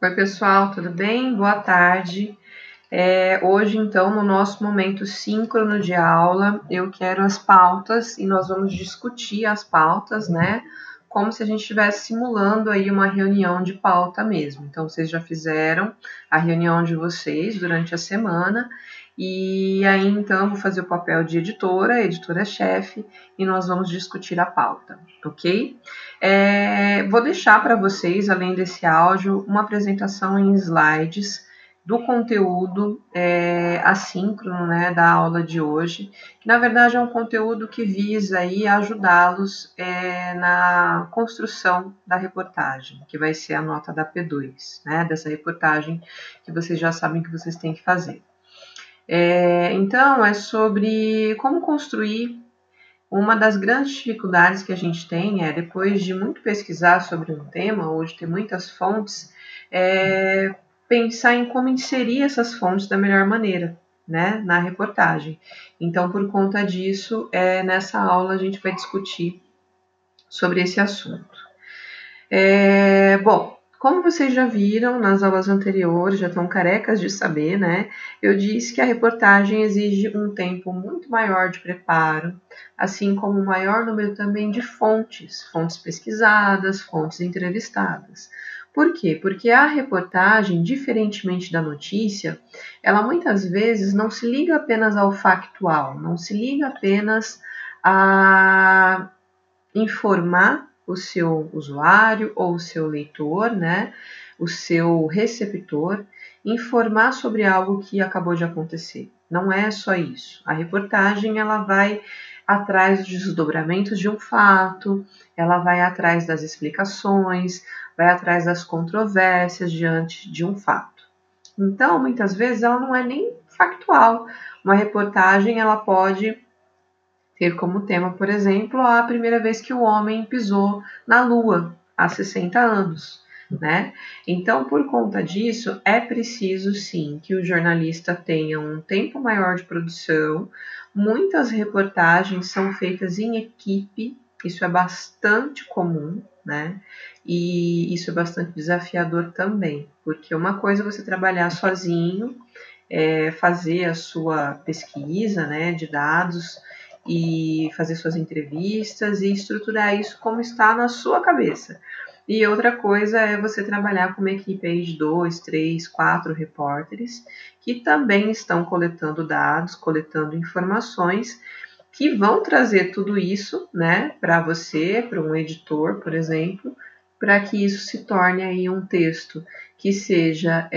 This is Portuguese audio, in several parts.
Oi pessoal, tudo bem? Boa tarde. Hoje então no nosso momento síncrono de aula eu quero as pautas e nós vamos discutir as pautas, né? Como se a gente estivesse simulando aí uma reunião de pauta mesmo. Então vocês já fizeram a reunião de vocês durante a semana e aí então eu vou fazer o papel de editora, editora-chefe e nós vamos discutir a pauta, ok? Vou deixar para vocês, além desse áudio, uma apresentação em slides do conteúdo assíncrono, né, da aula de hoje, que na verdade é um conteúdo que visa aí ajudá-los na construção da reportagem, que vai ser a nota da P2, né, dessa reportagem que vocês já sabem que vocês têm que fazer. Então, é sobre como construir. Uma das grandes dificuldades que a gente tem depois de muito pesquisar sobre um tema, ou de ter muitas fontes, pensar em como inserir essas fontes da melhor maneira, né, na reportagem. Então, por conta disso, nessa aula a gente vai discutir sobre esse assunto. Bom, como vocês já viram nas aulas anteriores, já estão carecas de saber, né? Eu disse que a reportagem exige um tempo muito maior de preparo, assim como um maior número também de fontes pesquisadas, fontes entrevistadas. Por quê? Porque a reportagem, diferentemente da notícia, ela muitas vezes não se liga apenas ao factual, não se liga apenas a informar o seu usuário ou o seu leitor, né, o seu receptor, informar sobre algo que acabou de acontecer. Não é só isso. A reportagem ela vai atrás dos desdobramentos de um fato, ela vai atrás das explicações, vai atrás das controvérsias diante de um fato. Então, muitas vezes, ela não é nem factual. Uma reportagem ela pode ter como tema, por exemplo, a primeira vez que o homem pisou na Lua, há 60 anos, né? Então, por conta disso, é preciso, sim, que o jornalista tenha um tempo maior de produção. Muitas reportagens são feitas em equipe, isso é bastante comum, né? E isso é bastante desafiador também, porque uma coisa é você trabalhar sozinho, fazer a sua pesquisa, né, de dados, e fazer suas entrevistas e estruturar isso como está na sua cabeça. E outra coisa é você trabalhar com uma equipe aí de 2, 3, 4 repórteres que também estão coletando dados, coletando informações que vão trazer tudo isso, né, para você, para um editor, por exemplo, para que isso se torne aí um texto que seja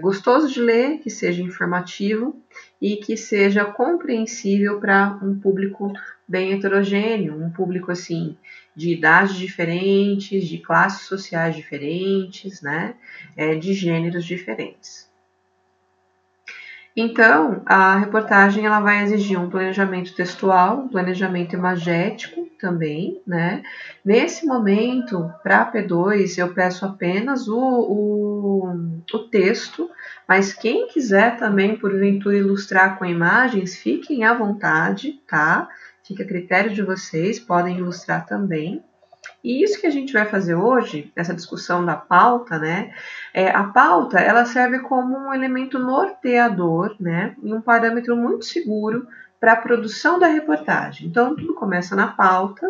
gostoso de ler, que seja informativo e que seja compreensível para um público bem heterogêneo, um público assim de idades diferentes, de classes sociais diferentes, né, de gêneros diferentes. Então, a reportagem ela vai exigir um planejamento textual, um planejamento imagético também, né? Nesse momento, para a P2, eu peço apenas o texto, mas quem quiser também, porventura, ilustrar com imagens, fiquem à vontade, tá? Fica a critério de vocês, podem ilustrar também. E isso que a gente vai fazer hoje, essa discussão da pauta, né? A pauta, ela serve como um elemento norteador, né? E um parâmetro muito seguro para a produção da reportagem. Então, tudo começa na pauta.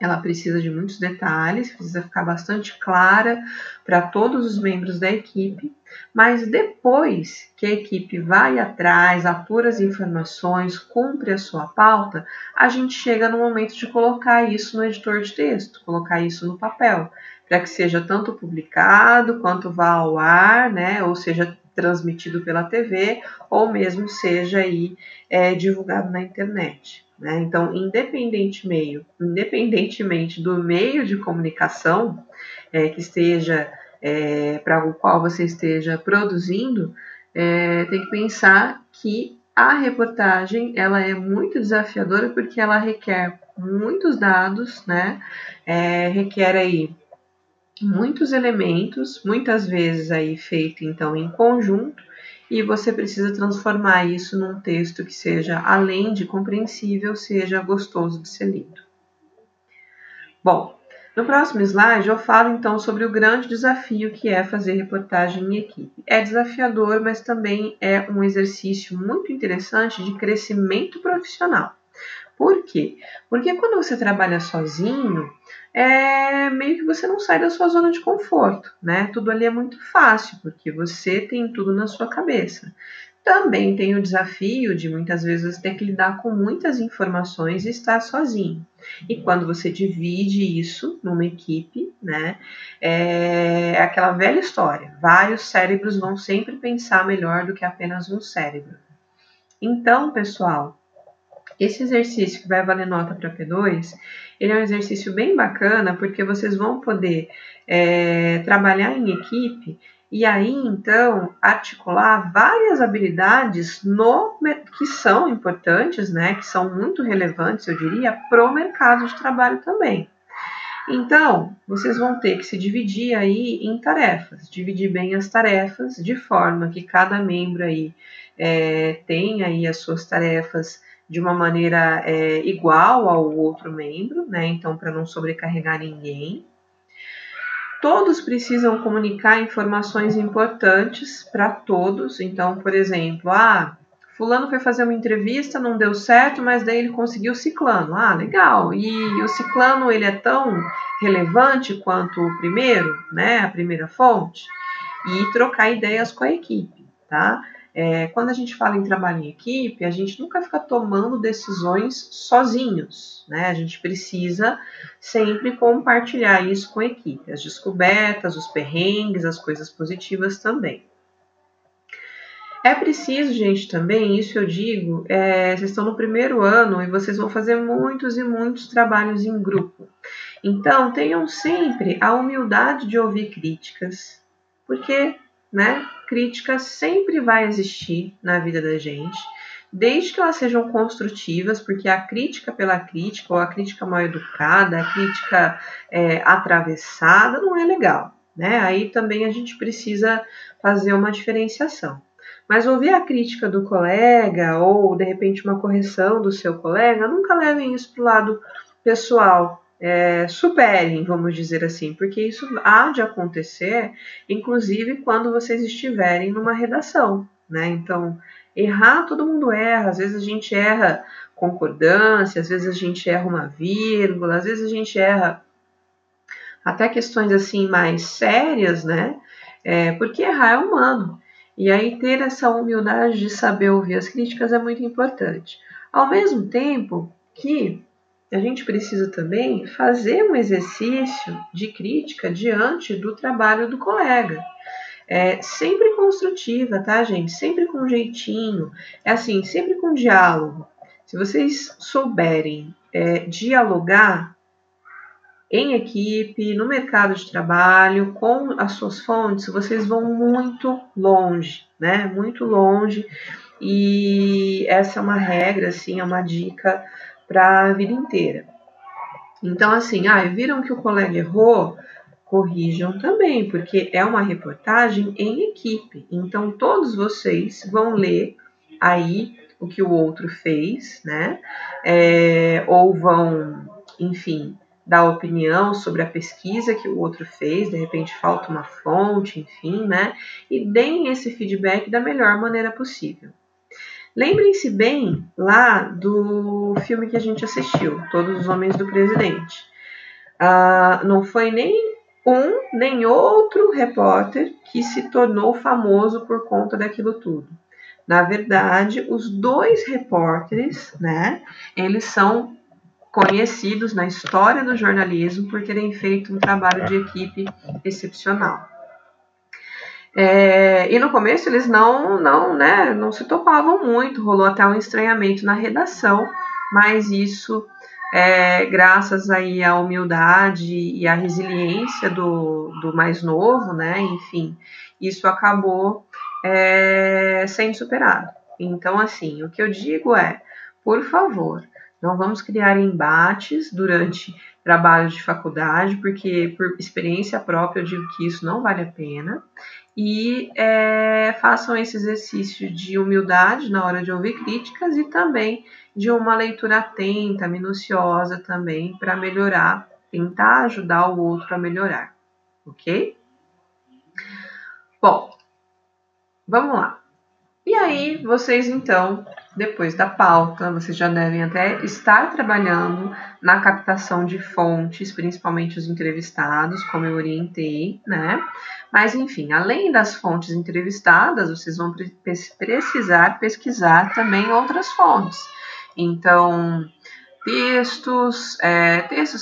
Ela precisa de muitos detalhes, precisa ficar bastante clara para todos os membros da equipe. Mas depois que a equipe vai atrás, apura as informações, cumpre a sua pauta, a gente chega no momento de colocar isso no editor de texto, colocar isso no papel, para que seja tanto publicado quanto vá ao ar, né? Ou seja, transmitido pela TV, ou mesmo seja aí, divulgado na internet. Né? Então, independentemente do meio de comunicação que esteja, para o qual você esteja produzindo, tem que pensar que a reportagem ela é muito desafiadora porque ela requer muitos dados, né? Requer aí muitos elementos, muitas vezes aí feito então em conjunto, e você precisa transformar isso num texto que seja, além de compreensível, seja gostoso de ser lido. Bom, No próximo slide, eu falo então sobre o grande desafio que é fazer reportagem em equipe. É desafiador, mas também é um exercício muito interessante de crescimento profissional. Por quê? Porque quando você trabalha sozinho, meio que você não sai da sua zona de conforto, né? Tudo ali é muito fácil, porque você tem tudo na sua cabeça. Também tem o desafio de muitas vezes ter que lidar com muitas informações e estar sozinho. E quando você divide isso numa equipe, né, é aquela velha história. Vários cérebros vão sempre pensar melhor do que apenas um cérebro. Então, pessoal, esse exercício que vai valer nota para P2, ele é um exercício bem bacana porque vocês vão poder trabalhar em equipe e aí, então, articular várias habilidades que são importantes, né? Que são muito relevantes, eu diria, para o mercado de trabalho também. Então, vocês vão ter que se dividir aí em tarefas, dividir bem as tarefas, de forma que cada membro aí tenha aí as suas tarefas de uma maneira igual ao outro membro, né? Então, para não sobrecarregar ninguém. Todos precisam comunicar informações importantes para todos. Então, por exemplo, fulano foi fazer uma entrevista, não deu certo, mas daí ele conseguiu o ciclano. Ah, legal. E o ciclano, ele é tão relevante quanto o primeiro, né? A primeira fonte. E trocar ideias com a equipe, tá? Quando a gente fala em trabalho em equipe, a gente nunca fica tomando decisões sozinhos, né? A gente precisa sempre compartilhar isso com a equipe, as descobertas, os perrengues, as coisas positivas também. É preciso, gente, também, isso eu digo, vocês estão no primeiro ano e vocês vão fazer muitos e muitos trabalhos em grupo. Então, tenham sempre a humildade de ouvir críticas, porque, né? Crítica sempre vai existir na vida da gente, desde que elas sejam construtivas, porque a crítica pela crítica, ou a crítica mal educada, a crítica atravessada, não é legal, né? Aí também a gente precisa fazer uma diferenciação. Mas ouvir a crítica do colega, ou de repente uma correção do seu colega, nunca levem isso para o lado pessoal. Superem, vamos dizer assim, porque isso há de acontecer, inclusive quando vocês estiverem numa redação, né? Então, errar, todo mundo erra, às vezes a gente erra concordância, às vezes a gente erra uma vírgula, às vezes a gente erra até questões assim mais sérias, né? Porque errar é humano, e aí ter essa humildade de saber ouvir as críticas é muito importante. Ao mesmo tempo que a gente precisa também fazer um exercício de crítica diante do trabalho do colega. Sempre construtiva, tá, gente? Sempre com jeitinho. Sempre com diálogo. Se vocês souberem dialogar em equipe, no mercado de trabalho, com as suas fontes, vocês vão muito longe, né? Muito longe. E essa é uma regra, assim, é uma dica para a vida inteira. Então, viram que o colega errou? Corrijam também, porque é uma reportagem em equipe. Então, todos vocês vão ler aí o que o outro fez, né? Ou vão, enfim, dar opinião sobre a pesquisa que o outro fez, de repente falta uma fonte, enfim, né? E deem esse feedback da melhor maneira possível. Lembrem-se bem lá do filme que a gente assistiu, Todos os Homens do Presidente. Não foi nem um, nem outro repórter que se tornou famoso por conta daquilo tudo. Na verdade, os dois repórteres, né, eles são conhecidos na história do jornalismo por terem feito um trabalho de equipe excepcional. E no começo eles não se topavam muito, rolou até um estranhamento na redação, mas isso graças aí à humildade e à resiliência do mais novo, né? Enfim, isso acabou sendo superado. Então, o que eu digo por favor, não vamos criar embates durante trabalho de faculdade, porque por experiência própria eu digo que isso não vale a pena. E façam esse exercício de humildade na hora de ouvir críticas e também de uma leitura atenta, minuciosa também, para melhorar tentar ajudar o outro a melhorar, ok? Bom, vamos lá. E aí, vocês então, depois da pauta, vocês já devem até estar trabalhando na captação de fontes, principalmente os entrevistados, como eu orientei, né? Mas, enfim, além das fontes entrevistadas, vocês vão precisar pesquisar também outras fontes. Então, textos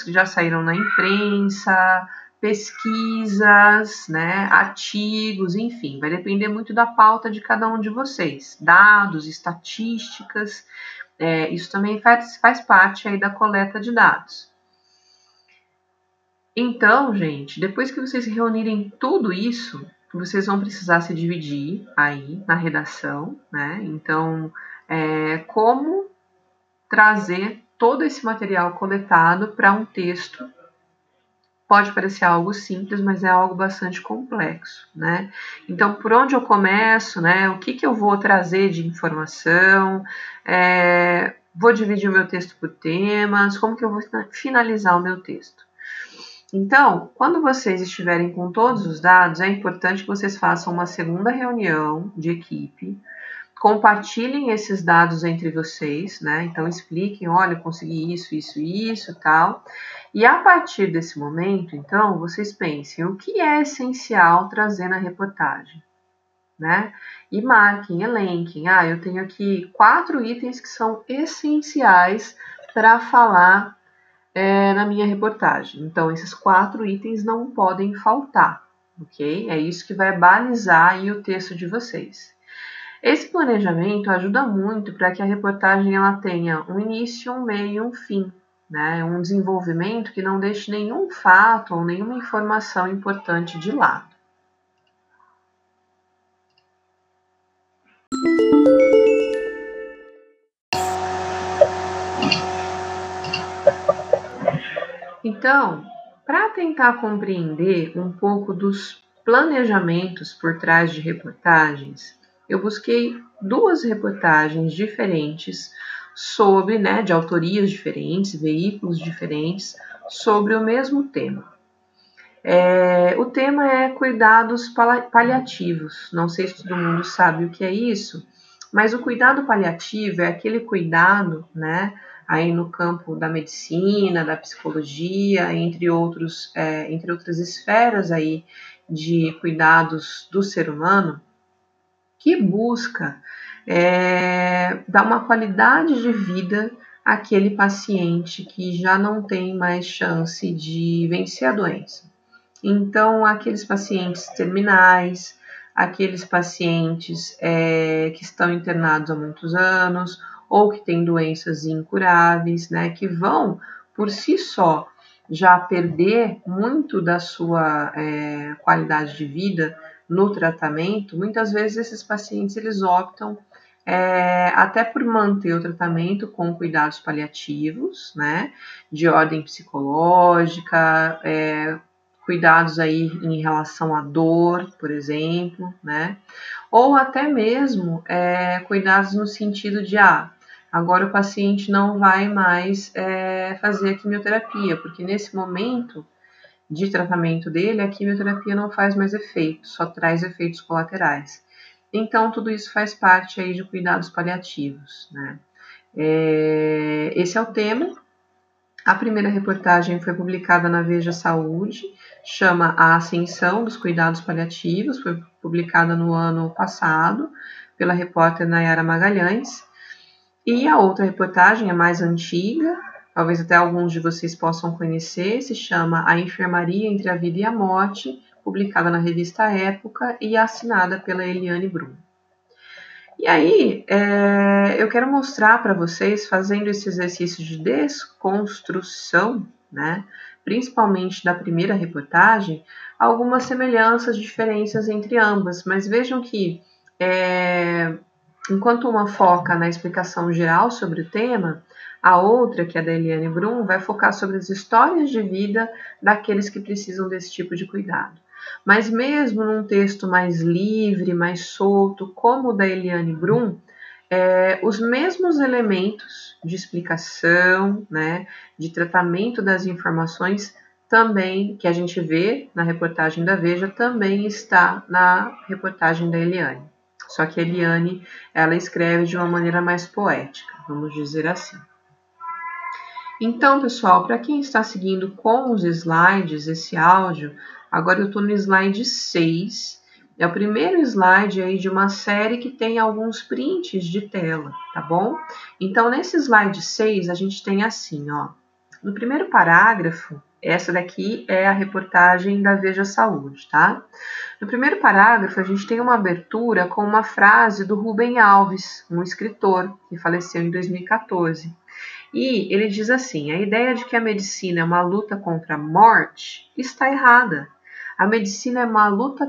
que já saíram na imprensa, pesquisas, né, artigos, enfim, vai depender muito da pauta de cada um de vocês, dados, estatísticas, isso também faz parte aí da coleta de dados. Então, gente, depois que vocês reunirem tudo isso, vocês vão precisar se dividir aí na redação, né, então, como trazer todo esse material coletado para um texto. Pode parecer algo simples, mas é algo bastante complexo, né? Então, por onde eu começo, né? O que que eu vou trazer de informação? Vou dividir o meu texto por temas? Como que eu vou finalizar o meu texto? Então, quando vocês estiverem com todos os dados, é importante que vocês façam uma segunda reunião de equipe, compartilhem esses dados entre vocês, né? Então, expliquem, olha, eu consegui isso, isso, isso e tal. E a partir desse momento, então, vocês pensem o que é essencial trazer na reportagem, né? E marquem, elenquem. Ah, eu tenho aqui 4 itens que são essenciais para falar na minha reportagem. Então, esses 4 itens não podem faltar, ok? É isso que vai balizar aí o texto de vocês. Esse planejamento ajuda muito para que a reportagem ela tenha um início, um meio e um fim. Né, um desenvolvimento que não deixe nenhum fato ou nenhuma informação importante de lado. Então, para tentar compreender um pouco dos planejamentos por trás de reportagens, eu busquei 2 reportagens diferentes sobre, né, de autorias diferentes, veículos diferentes, sobre o mesmo tema. O tema é cuidados paliativos. Não sei se todo mundo sabe o que é isso, mas o cuidado paliativo é aquele cuidado, né, aí no campo da medicina, da psicologia, entre outras esferas aí de cuidados do ser humano, que busca dar uma qualidade de vida àquele paciente que já não tem mais chance de vencer a doença. Então, aqueles pacientes terminais, aqueles pacientes que estão internados há muitos anos ou que têm doenças incuráveis, né, que vão por si só já perder muito da sua qualidade de vida no tratamento. Muitas vezes esses pacientes eles optam até por manter o tratamento com cuidados paliativos, né, de ordem psicológica, cuidados aí em relação à dor, por exemplo, né, ou até mesmo cuidados no sentido de, agora o paciente não vai mais fazer a quimioterapia, porque nesse momento de tratamento dele, a quimioterapia não faz mais efeito, só traz efeitos colaterais. Então, tudo isso faz parte aí de cuidados paliativos, né? Esse é o tema. A primeira reportagem foi publicada na Veja Saúde, chama A Ascensão dos Cuidados Paliativos, foi publicada no ano passado pela repórter Nayara Magalhães. E a outra reportagem, a mais antiga, talvez até alguns de vocês possam conhecer, se chama A Enfermaria entre a Vida e a Morte, publicada na revista Época e assinada pela Eliane Brum. E aí, eu quero mostrar para vocês, fazendo esse exercício de desconstrução, né, principalmente da primeira reportagem, algumas semelhanças, diferenças entre ambas. Mas vejam que, enquanto uma foca na explicação geral sobre o tema, a outra, que é da Eliane Brum, vai focar sobre as histórias de vida daqueles que precisam desse tipo de cuidado. Mas mesmo num texto mais livre, mais solto, como o da Eliane Brum, os mesmos elementos de explicação, né, de tratamento das informações também, que a gente vê na reportagem da Veja, também está na reportagem da Eliane. Só que a Eliane, ela escreve de uma maneira mais poética, vamos dizer assim. Então, pessoal, para quem está seguindo com os slides, esse áudio, agora eu estou no slide 6. É o primeiro slide aí de uma série que tem alguns prints de tela, tá bom? Então, nesse slide 6, a gente tem assim, ó. No primeiro parágrafo, essa daqui é a reportagem da Veja Saúde, tá? No primeiro parágrafo, a gente tem uma abertura com uma frase do Rubem Alves, um escritor que faleceu em 2014. E ele diz assim: a ideia de que a medicina é uma luta contra a morte está errada. A medicina é uma luta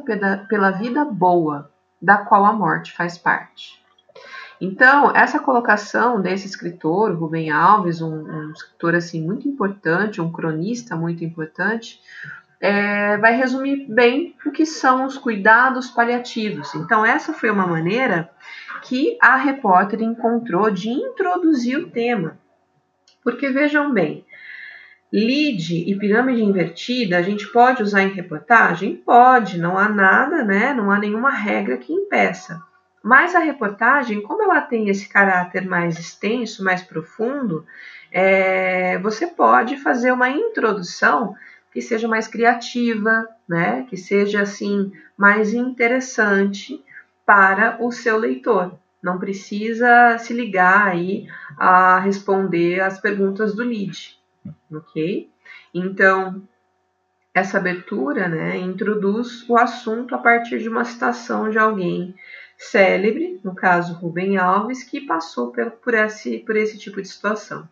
pela vida boa, da qual a morte faz parte. Então, essa colocação desse escritor, Rubem Alves, um escritor assim, muito importante, um cronista muito importante, vai resumir bem o que são os cuidados paliativos. Então, essa foi uma maneira que a repórter encontrou de introduzir o tema. Porque, vejam bem, lead e pirâmide invertida, a gente pode usar em reportagem? Pode, não há nada, né? Não há nenhuma regra que impeça. Mas a reportagem, como ela tem esse caráter mais extenso, mais profundo, você pode fazer uma introdução que seja mais criativa, né? Que seja assim, mais interessante para o seu leitor. Não precisa se ligar aí a responder as perguntas do lead, ok? Então, essa abertura, né, introduz o assunto a partir de uma citação de alguém célebre, no caso Rubem Alves, que passou por esse tipo de situação.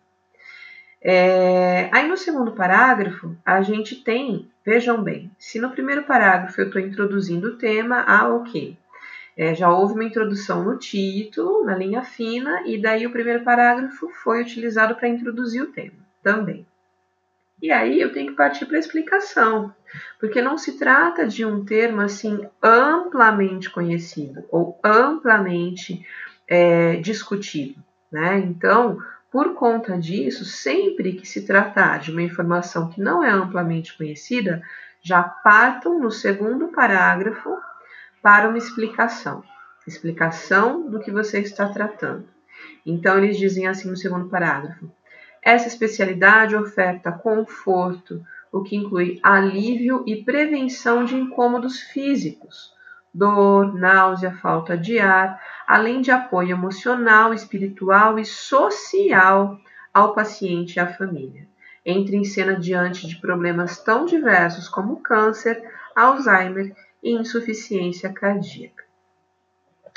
Aí no segundo parágrafo, a gente tem, vejam bem, se no primeiro parágrafo eu estou introduzindo o tema, ok. Já houve uma introdução no título, na linha fina, e daí o primeiro parágrafo foi utilizado para introduzir o tema também. E aí eu tenho que partir para a explicação, porque não se trata de um termo assim amplamente conhecido ou amplamente discutido, né? Então, por conta disso, sempre que se tratar de uma informação que não é amplamente conhecida, já partam no segundo parágrafo para uma explicação. Explicação do que você está tratando. Então, eles dizem assim no segundo parágrafo: essa especialidade oferta conforto, o que inclui alívio e prevenção de incômodos físicos, dor, náusea, falta de ar, além de apoio emocional, espiritual e social ao paciente e à família. Entra em cena diante de problemas tão diversos como câncer, Alzheimer e insuficiência cardíaca.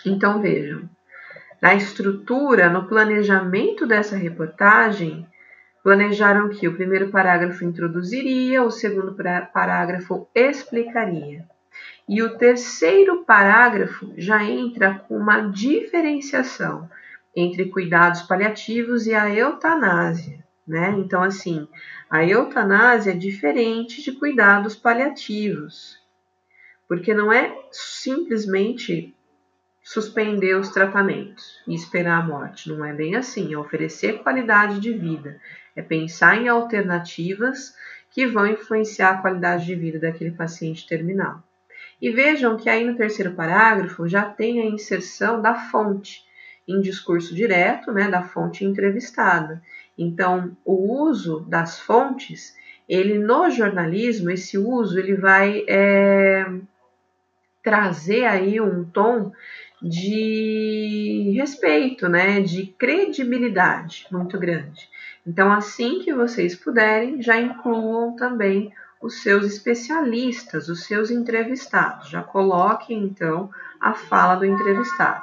Então, vejam, na estrutura, no planejamento dessa reportagem, planejaram que o primeiro parágrafo introduziria, o segundo parágrafo explicaria. E o terceiro parágrafo já entra com uma diferenciação entre cuidados paliativos e a eutanásia, né? Então, assim, a eutanásia é diferente de cuidados paliativos, porque não é simplesmente suspender os tratamentos e esperar a morte. Não é bem assim, é oferecer qualidade de vida. É pensar em alternativas que vão influenciar a qualidade de vida daquele paciente terminal. E vejam que aí no terceiro parágrafo já tem a inserção da fonte em discurso direto, né, da fonte entrevistada. Então, o uso das fontes, ele no jornalismo, esse uso, ele vai trazer aí um tom de respeito, né, de credibilidade muito grande. Então, assim que vocês puderem, já incluam também os seus especialistas, os seus entrevistados. Já coloquem, então, a fala do entrevistado.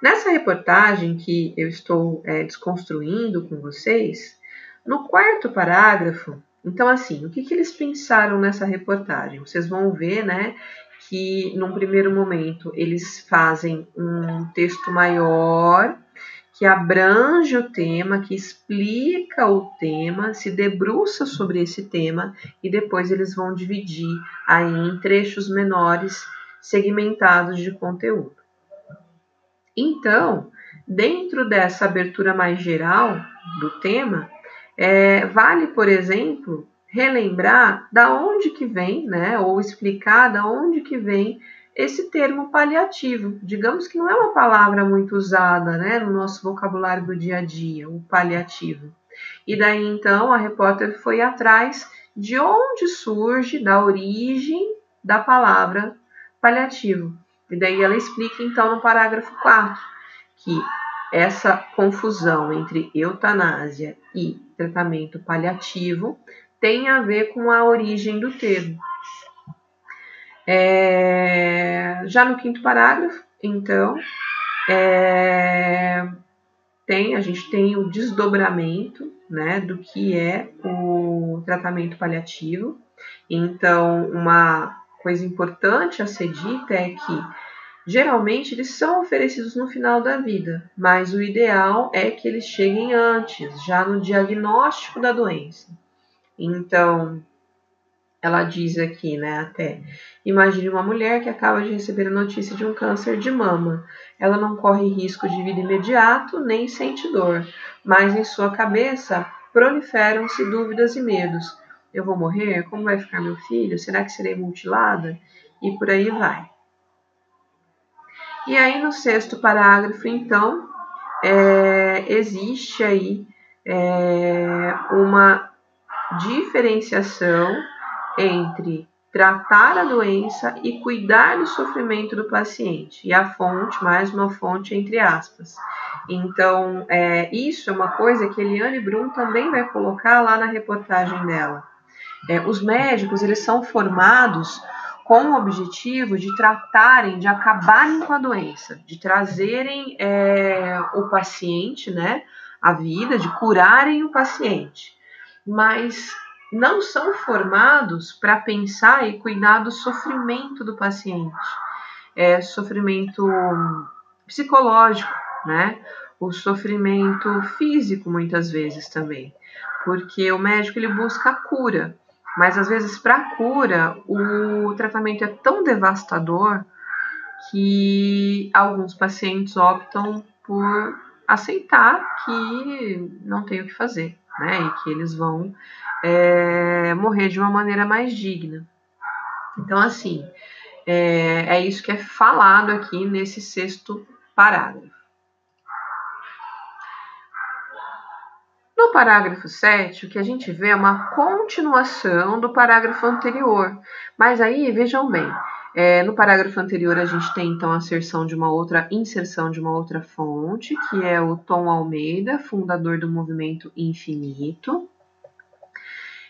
Nessa reportagem que eu estou desconstruindo com vocês, no quarto parágrafo, então assim, o que eles pensaram nessa reportagem? Vocês vão ver, né, que num primeiro momento eles fazem um texto maior, que abrange o tema, que explica o tema, se debruça sobre esse tema, e depois eles vão dividir aí em trechos menores segmentados de conteúdo. Então, dentro dessa abertura mais geral do tema, vale, por exemplo, relembrar da onde que vem, né, ou explicar da onde que vem esse termo paliativo. Digamos que não é uma palavra muito usada, né, no nosso vocabulário do dia a dia, o paliativo. E daí, então, a repórter foi atrás de onde surge, da origem da palavra paliativo. E daí ela explica, então, no parágrafo 4, que essa confusão entre eutanásia e tratamento paliativo tem a ver com a origem do termo. Já no quinto parágrafo, então, a gente tem o desdobramento, né, do que é o tratamento paliativo. Então, uma coisa importante a ser dita é que, geralmente, eles são oferecidos no final da vida, mas o ideal é que eles cheguem antes, já no diagnóstico da doença. Então, ela diz aqui, né, até, imagine uma mulher que acaba de receber a notícia de um câncer de mama. Ela não corre risco de vida imediato, nem sente dor, mas em sua cabeça proliferam-se dúvidas e medos. Eu vou morrer? Como vai ficar meu filho? Será que serei mutilada? E por aí vai. E aí, no sexto parágrafo, então, existe aí uma diferenciação entre tratar a doença e cuidar do sofrimento do paciente. E a fonte, mais uma fonte entre aspas. Então, isso é uma coisa que Eliane Brum também vai colocar lá na reportagem dela. Os médicos, eles são formados com o objetivo de tratarem, de acabarem com a doença, de trazerem o paciente, né, à vida, de curarem o paciente. Mas não são formados para pensar e cuidar do sofrimento do paciente, sofrimento psicológico, né? O sofrimento físico, muitas vezes também, porque o médico, ele busca a cura, mas às vezes para a cura o tratamento é tão devastador que alguns pacientes optam por aceitar que não tem o que fazer, né? E que eles vão morrer de uma maneira mais digna. Então, assim, é isso que é falado aqui nesse sexto parágrafo. No parágrafo 7, o que a gente vê é uma continuação do parágrafo anterior. Mas aí, vejam bem, no parágrafo anterior a gente tem, então, a inserção de uma outra fonte, que é o Tom Almeida, fundador do Movimento Infinito.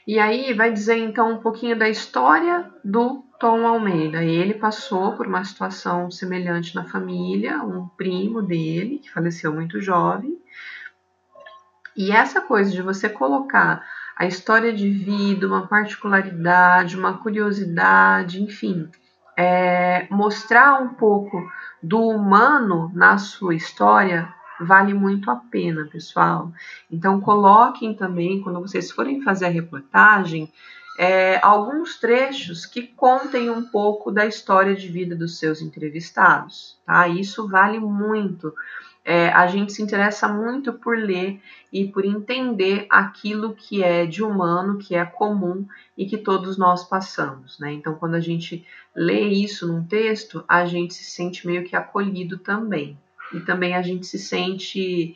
E aí vai dizer, então, um pouquinho da história do Tom Almeida. Ele passou por uma situação semelhante na família, um primo dele, que faleceu muito jovem. E essa coisa de você colocar a história de vida, uma particularidade, uma curiosidade, enfim, mostrar um pouco do humano na sua história vale muito a pena, pessoal. Então, coloquem também, quando vocês forem fazer a reportagem, alguns trechos que contem um pouco da história de vida dos seus entrevistados, tá? Isso vale muito. A gente se interessa muito por ler e por entender aquilo que é de humano, que é comum e que todos nós passamos, né? Então, quando a gente lê isso num texto, a gente se sente meio que acolhido também. E também a gente se sente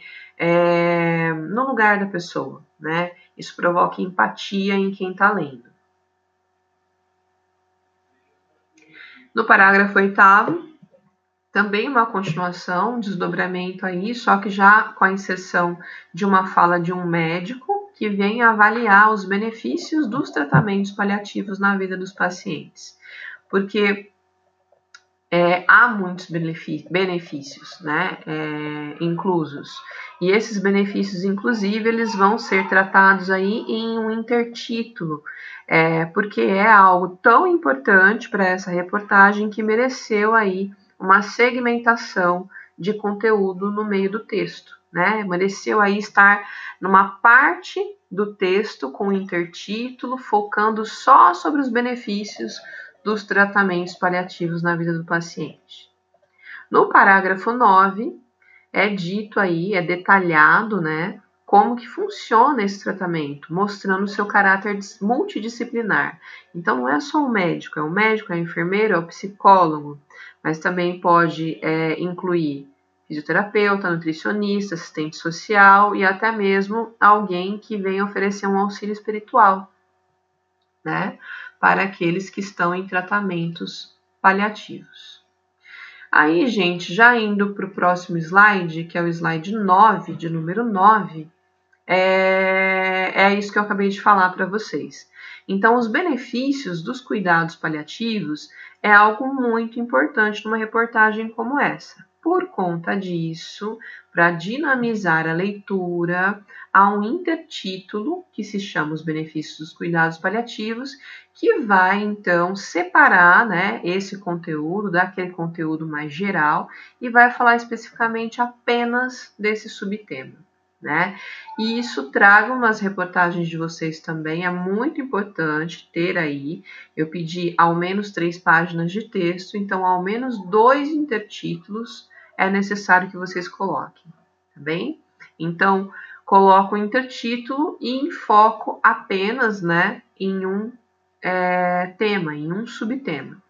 no lugar da pessoa, né? Isso provoca empatia em quem está lendo. No parágrafo 8º, também uma continuação, um desdobramento aí, só que já com a inserção de uma fala de um médico que vem avaliar os benefícios dos tratamentos paliativos na vida dos pacientes. Porque há muitos benefícios, né, inclusos. E esses benefícios, inclusive, eles vão ser tratados aí em um intertítulo, porque é algo tão importante para essa reportagem que mereceu aí uma segmentação de conteúdo no meio do texto, né? Mereceu aí estar numa parte do texto com intertítulo, focando só sobre os benefícios dos tratamentos paliativos na vida do paciente. No parágrafo 9, é dito aí, é detalhado, né, como que funciona esse tratamento, mostrando o seu caráter multidisciplinar. Então, não é só o médico, é o enfermeiro, é o psicólogo, mas também pode incluir fisioterapeuta, nutricionista, assistente social e até mesmo alguém que venha oferecer um auxílio espiritual, né, para aqueles que estão em tratamentos paliativos. Aí, gente, já indo para o próximo slide, que é o slide 9, de número 9, é isso que eu acabei de falar para vocês. Então, os benefícios dos cuidados paliativos é algo muito importante numa reportagem como essa. Por conta disso, para dinamizar a leitura, há um intertítulo que se chama Os Benefícios dos Cuidados Paliativos, que vai, então, separar, né, esse conteúdo daquele conteúdo mais geral e vai falar especificamente apenas desse subtema, né? E isso tragam nas reportagens de vocês também, é muito importante ter aí, eu pedi ao menos 3 páginas de texto, então ao menos 2 intertítulos é necessário que vocês coloquem, tá bem? Então, coloco o intertítulo e enfoco apenas, né, em um tema, em um subtema.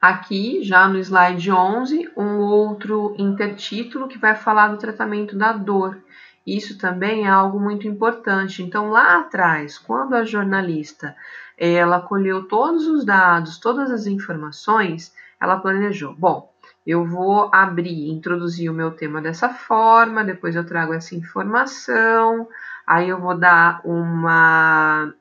Aqui, já no slide 11, um outro intertítulo que vai falar do tratamento da dor. Isso também é algo muito importante. Então, lá atrás, quando a jornalista ela colheu todos os dados, todas as informações, ela planejou. Bom, eu vou abrir, introduzir o meu tema dessa forma, depois eu trago essa informação, aí eu vou dar uma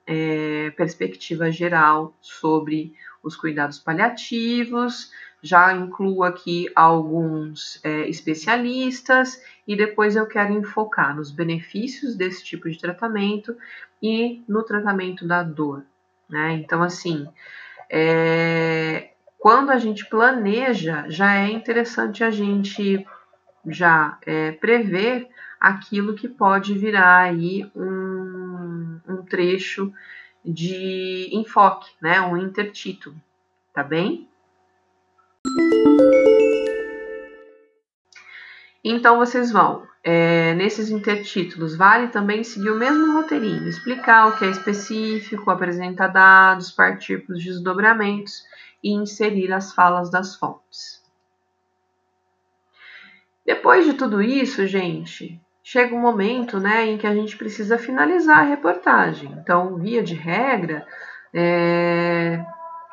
perspectiva geral sobre os cuidados paliativos, já incluo aqui alguns especialistas e depois eu quero enfocar nos benefícios desse tipo de tratamento e no tratamento da dor, né? Então, assim, quando a gente planeja, já é interessante a gente já prever aquilo que pode virar aí um trecho de enfoque, né? Um intertítulo, tá bem? Então, vocês vão, nesses intertítulos, vale também seguir o mesmo roteirinho, explicar o que é específico, apresentar dados, partir para os desdobramentos e inserir as falas das fontes. Depois de tudo isso, gente, chega um momento, né, em que a gente precisa finalizar a reportagem. Então, via de regra,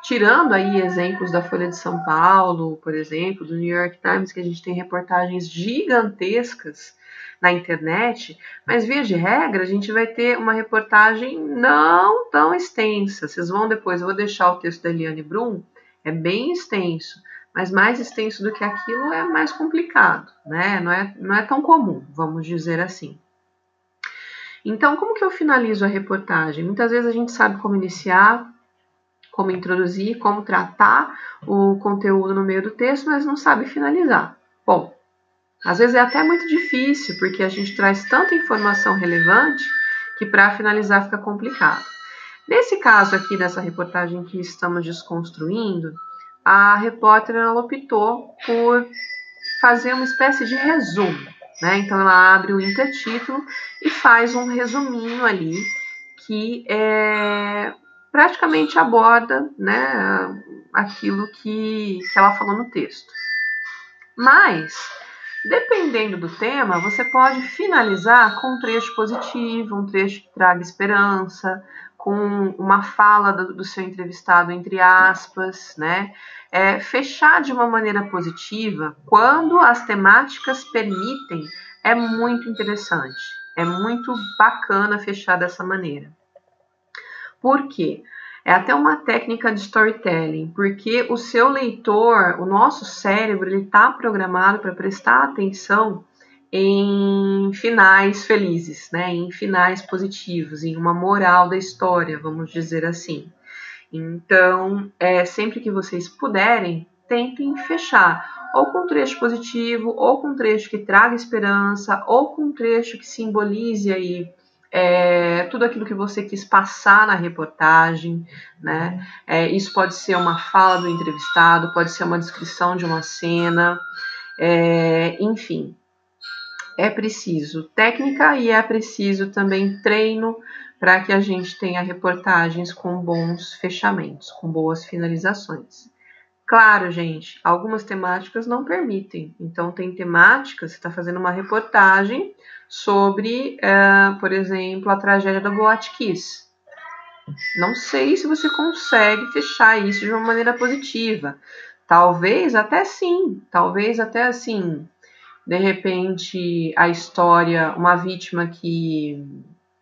tirando aí exemplos da Folha de São Paulo, por exemplo, do New York Times, que a gente tem reportagens gigantescas na internet, mas via de regra a gente vai ter uma reportagem não tão extensa. Vocês vão depois, eu vou deixar o texto da Eliane Brum, é bem extenso. Mas mais extenso do que aquilo é mais complicado, né? Não é tão comum, vamos dizer assim. Então, como que eu finalizo a reportagem? Muitas vezes a gente sabe como iniciar, como introduzir, como tratar o conteúdo no meio do texto, mas não sabe finalizar. Bom, às vezes é até muito difícil, porque a gente traz tanta informação relevante que para finalizar fica complicado. Nesse caso aqui, dessa reportagem que estamos desconstruindo, a repórter ela optou por fazer uma espécie de resumo, né? Então, ela abre o intertítulo e faz um resuminho ali que praticamente aborda, né, aquilo que ela falou no texto. Mas, dependendo do tema, você pode finalizar com um trecho positivo, um trecho que traga esperança, com uma fala do seu entrevistado, entre aspas, né? Fechar de uma maneira positiva, quando as temáticas permitem, é muito interessante, é muito bacana fechar dessa maneira. Por quê? É até uma técnica de storytelling, porque o seu leitor, o nosso cérebro, ele está programado para prestar atenção em finais felizes, né? Em finais positivos, em uma moral da história, vamos dizer assim. Então, sempre que vocês puderem, tentem fechar ou com um trecho positivo, ou com um trecho que traga esperança, ou com um trecho que simbolize aí tudo aquilo que você quis passar na reportagem, né? Isso pode ser uma fala do entrevistado, pode ser uma descrição de uma cena, enfim. É preciso técnica e é preciso também treino para que a gente tenha reportagens com bons fechamentos, com boas finalizações. Claro, gente, algumas temáticas não permitem. Então, tem temáticas, você está fazendo uma reportagem sobre, por exemplo, a tragédia da Boate Kiss. Não sei se você consegue fechar isso de uma maneira positiva. Talvez até sim, talvez até assim... De repente, a história, uma vítima que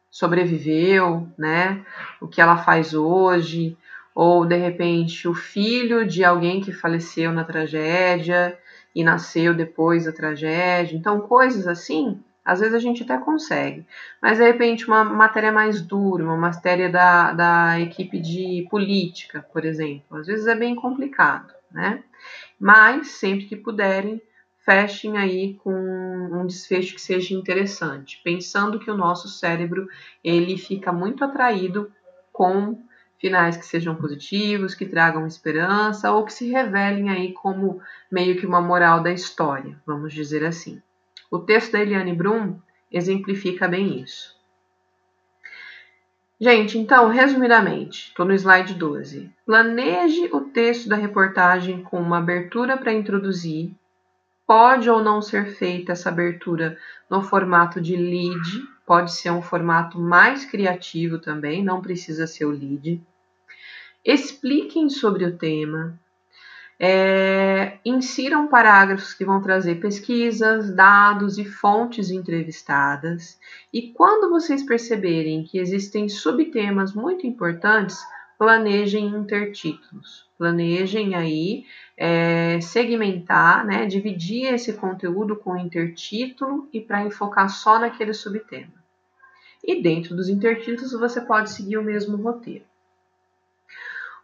sobreviveu, né? O que ela faz hoje, ou de repente o filho de alguém que faleceu na tragédia e nasceu depois da tragédia. Então, coisas assim, às vezes a gente até consegue. Mas de repente uma matéria mais dura, uma matéria da equipe de política, por exemplo. Às vezes é bem complicado, né? Mas sempre que puderem, fechem aí com um desfecho que seja interessante, pensando que o nosso cérebro ele fica muito atraído com finais que sejam positivos, que tragam esperança ou que se revelem aí como meio que uma moral da história, vamos dizer assim. O texto da Eliane Brum exemplifica bem isso. Gente, então, resumidamente, estou no slide 12. Planeje o texto da reportagem com uma abertura para introduzir. Pode ou não ser feita essa abertura no formato de lead, pode ser um formato mais criativo também, não precisa ser o lead. Expliquem sobre o tema, insiram parágrafos que vão trazer pesquisas, dados e fontes entrevistadas. E quando vocês perceberem que existem subtemas muito importantes, planejem intertítulos. Planejem aí segmentar, né, dividir esse conteúdo com intertítulo e para enfocar só naquele subtema. E dentro dos intertítulos você pode seguir o mesmo roteiro.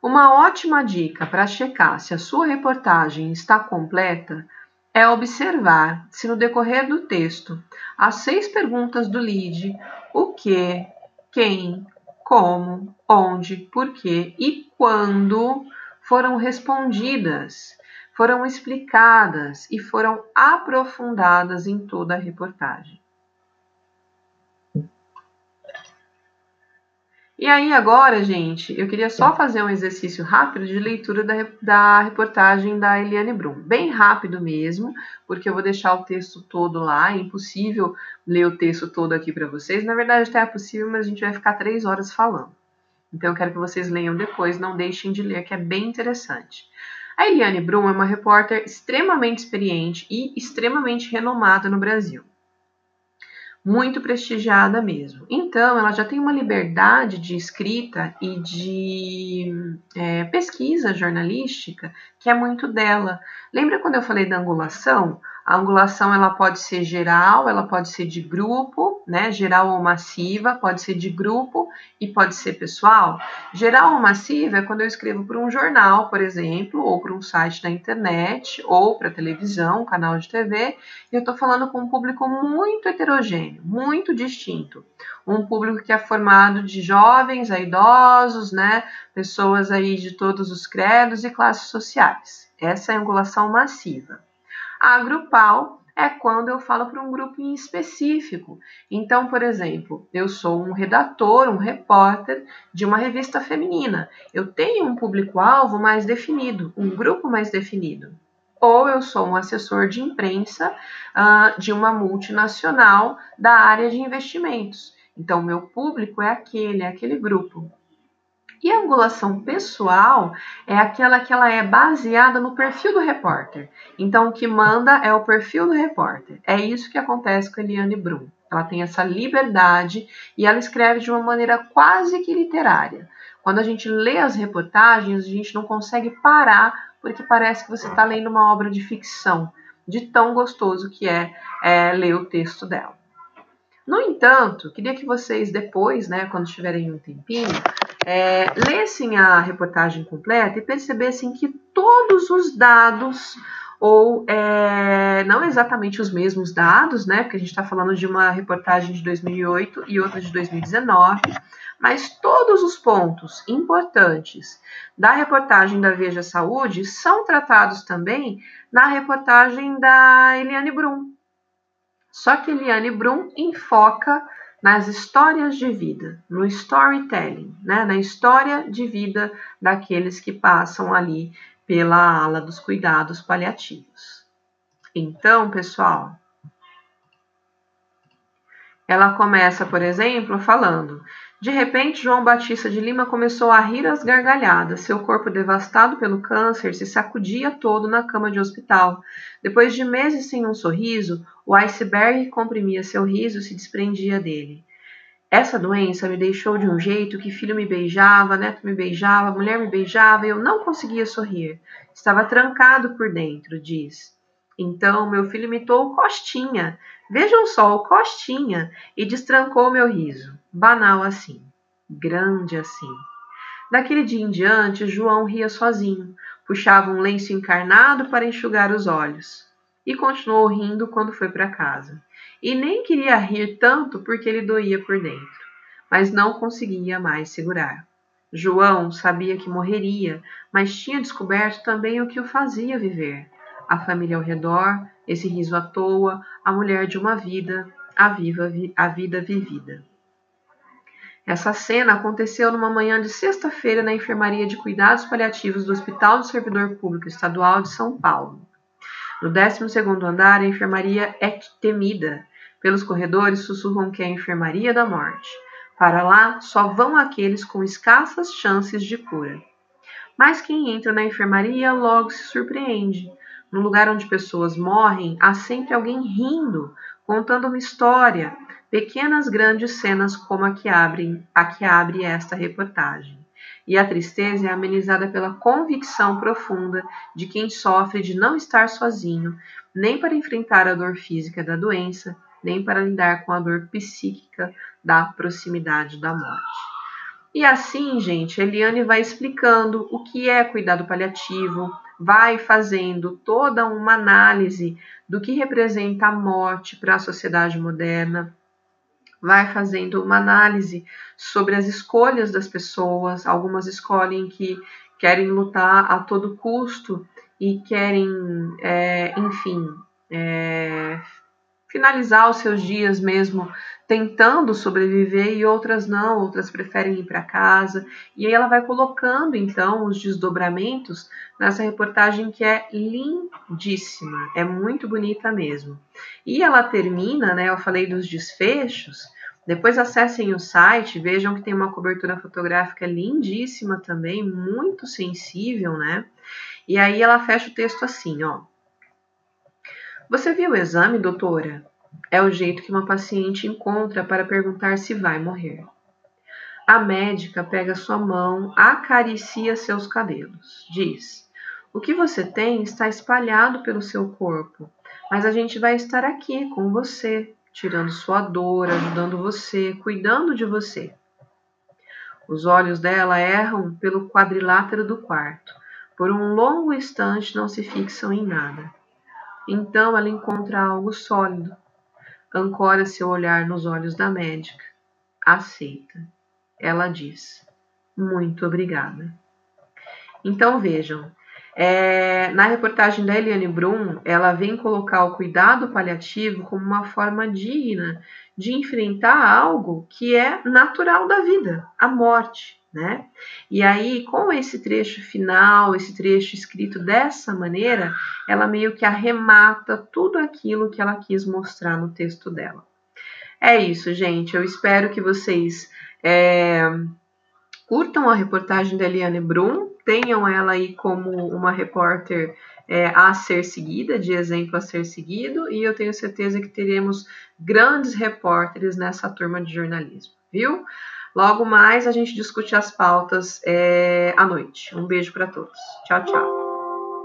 Uma ótima dica para checar se a sua reportagem está completa é observar se no decorrer do texto as 6 perguntas do lead, o que, quem, como, onde, porquê e quando foram respondidas, foram explicadas e foram aprofundadas em toda a reportagem. E aí agora, gente, eu queria só fazer um exercício rápido de leitura da reportagem da Eliane Brum. Bem rápido mesmo, porque eu vou deixar o texto todo lá. É impossível ler o texto todo aqui para vocês. Na verdade, até é possível, mas a gente vai ficar 3 horas falando. Então, eu quero que vocês leiam depois, não deixem de ler, que é bem interessante. A Eliane Brum é uma repórter extremamente experiente e extremamente renomada no Brasil. Muito prestigiada mesmo. Então, ela já tem uma liberdade de escrita e de pesquisa jornalística que é muito dela. Lembra quando eu falei da angulação? A angulação ela pode ser geral, ela pode ser de grupo, né? Geral ou massiva, pode ser de grupo e pode ser pessoal. Geral ou massiva é quando eu escrevo para um jornal, por exemplo, ou para um site da internet, ou para televisão, canal de TV, e eu estou falando com um público muito heterogêneo, muito distinto. Um público que é formado de jovens a idosos, né? Pessoas aí de todos os credos e classes sociais. Essa é a angulação massiva. A grupal é quando eu falo para um grupo em específico. Então, por exemplo, eu sou um redator, um repórter de uma revista feminina. Eu tenho um público-alvo mais definido, um grupo mais definido. Ou eu sou um assessor de imprensa de uma multinacional da área de investimentos. Então, meu público é aquele grupo. E a angulação pessoal é aquela que ela é baseada no perfil do repórter. Então, o que manda é o perfil do repórter. É isso que acontece com a Eliane Brum. Ela tem essa liberdade e ela escreve de uma maneira quase que literária. Quando a gente lê as reportagens, a gente não consegue parar porque parece que você está lendo uma obra de ficção, de tão gostoso que é ler o texto dela. No entanto, queria que vocês depois, né, quando tiverem um tempinho, lessem a reportagem completa e percebessem que todos os dados, ou não exatamente os mesmos dados, né, porque a gente está falando de uma reportagem de 2008 e outra de 2019, mas todos os pontos importantes da reportagem da Veja Saúde são tratados também na reportagem da Eliane Brum. Só que Eliane Brum enfoca nas histórias de vida, no storytelling, né, na história de vida daqueles que passam ali pela ala dos cuidados paliativos. Então, pessoal, ela começa, por exemplo, falando: de repente, João Batista de Lima começou a rir às gargalhadas. Seu corpo devastado pelo câncer se sacudia todo na cama de hospital. Depois de meses sem um sorriso, o iceberg que comprimia seu riso se desprendia dele. Essa doença me deixou de um jeito que filho me beijava, neto me beijava, mulher me beijava e eu não conseguia sorrir. Estava trancado por dentro, diz. Então, meu filho imitou o Costinha. Vejam só, o Costinha, e destrancou meu riso. Banal assim, grande assim. Daquele dia em diante, João ria sozinho, puxava um lenço encarnado para enxugar os olhos. E continuou rindo quando foi para casa. E nem queria rir tanto porque ele doía por dentro, mas não conseguia mais segurar. João sabia que morreria, mas tinha descoberto também o que o fazia viver. A família ao redor, esse riso à toa, a mulher de uma vida, a vida vivida. Essa cena aconteceu numa manhã de sexta-feira na enfermaria de cuidados paliativos do Hospital do Servidor Público Estadual de São Paulo. No 12º andar, a enfermaria é temida. Pelos corredores sussurram que é a enfermaria da morte. Para lá, só vão aqueles com escassas chances de cura. Mas quem entra na enfermaria logo se surpreende. No lugar onde pessoas morrem, há sempre alguém rindo, contando uma história. Pequenas, grandes cenas como a que abre esta reportagem. E a tristeza é amenizada pela convicção profunda de quem sofre de não estar sozinho, nem para enfrentar a dor física da doença, nem para lidar com a dor psíquica da proximidade da morte. E assim, gente, Eliane vai explicando o que é cuidado paliativo, vai fazendo toda uma análise do que representa a morte para a sociedade moderna, vai fazendo uma análise sobre as escolhas das pessoas. Algumas escolhem que querem lutar a todo custo e querem, finalizar os seus dias mesmo tentando sobreviver, e outras não, outras preferem ir para casa. E aí ela vai colocando, então, os desdobramentos nessa reportagem que é lindíssima, é muito bonita mesmo. E ela termina, né, eu falei dos desfechos, depois acessem o site, vejam que tem uma cobertura fotográfica lindíssima também, muito sensível, né? E aí ela fecha o texto assim, ó. Você viu o exame, doutora? É o jeito que uma paciente encontra para perguntar se vai morrer. A médica pega sua mão, acaricia seus cabelos. Diz: o que você tem está espalhado pelo seu corpo, mas a gente vai estar aqui com você, tirando sua dor, ajudando você, cuidando de você. Os olhos dela erram pelo quadrilátero do quarto. Por um longo instante não se fixam em nada. Então ela encontra algo sólido. Ancora seu olhar nos olhos da médica. Aceita. Ela diz: muito obrigada. Então vejam, na reportagem da Eliane Brum, ela vem colocar o cuidado paliativo como uma forma digna de enfrentar algo que é natural da vida, a morte, né? E aí, com esse trecho final, esse trecho escrito dessa maneira, ela meio que arremata tudo aquilo que ela quis mostrar no texto dela. É isso, gente. Eu espero que vocês curtam a reportagem da Eliane Brum, tenham ela aí como uma repórter a ser seguida, de exemplo a ser seguido, e eu tenho certeza que teremos grandes repórteres nessa turma de jornalismo, viu? Logo mais a gente discute as pautas à noite. Um beijo para todos. Tchau, tchau.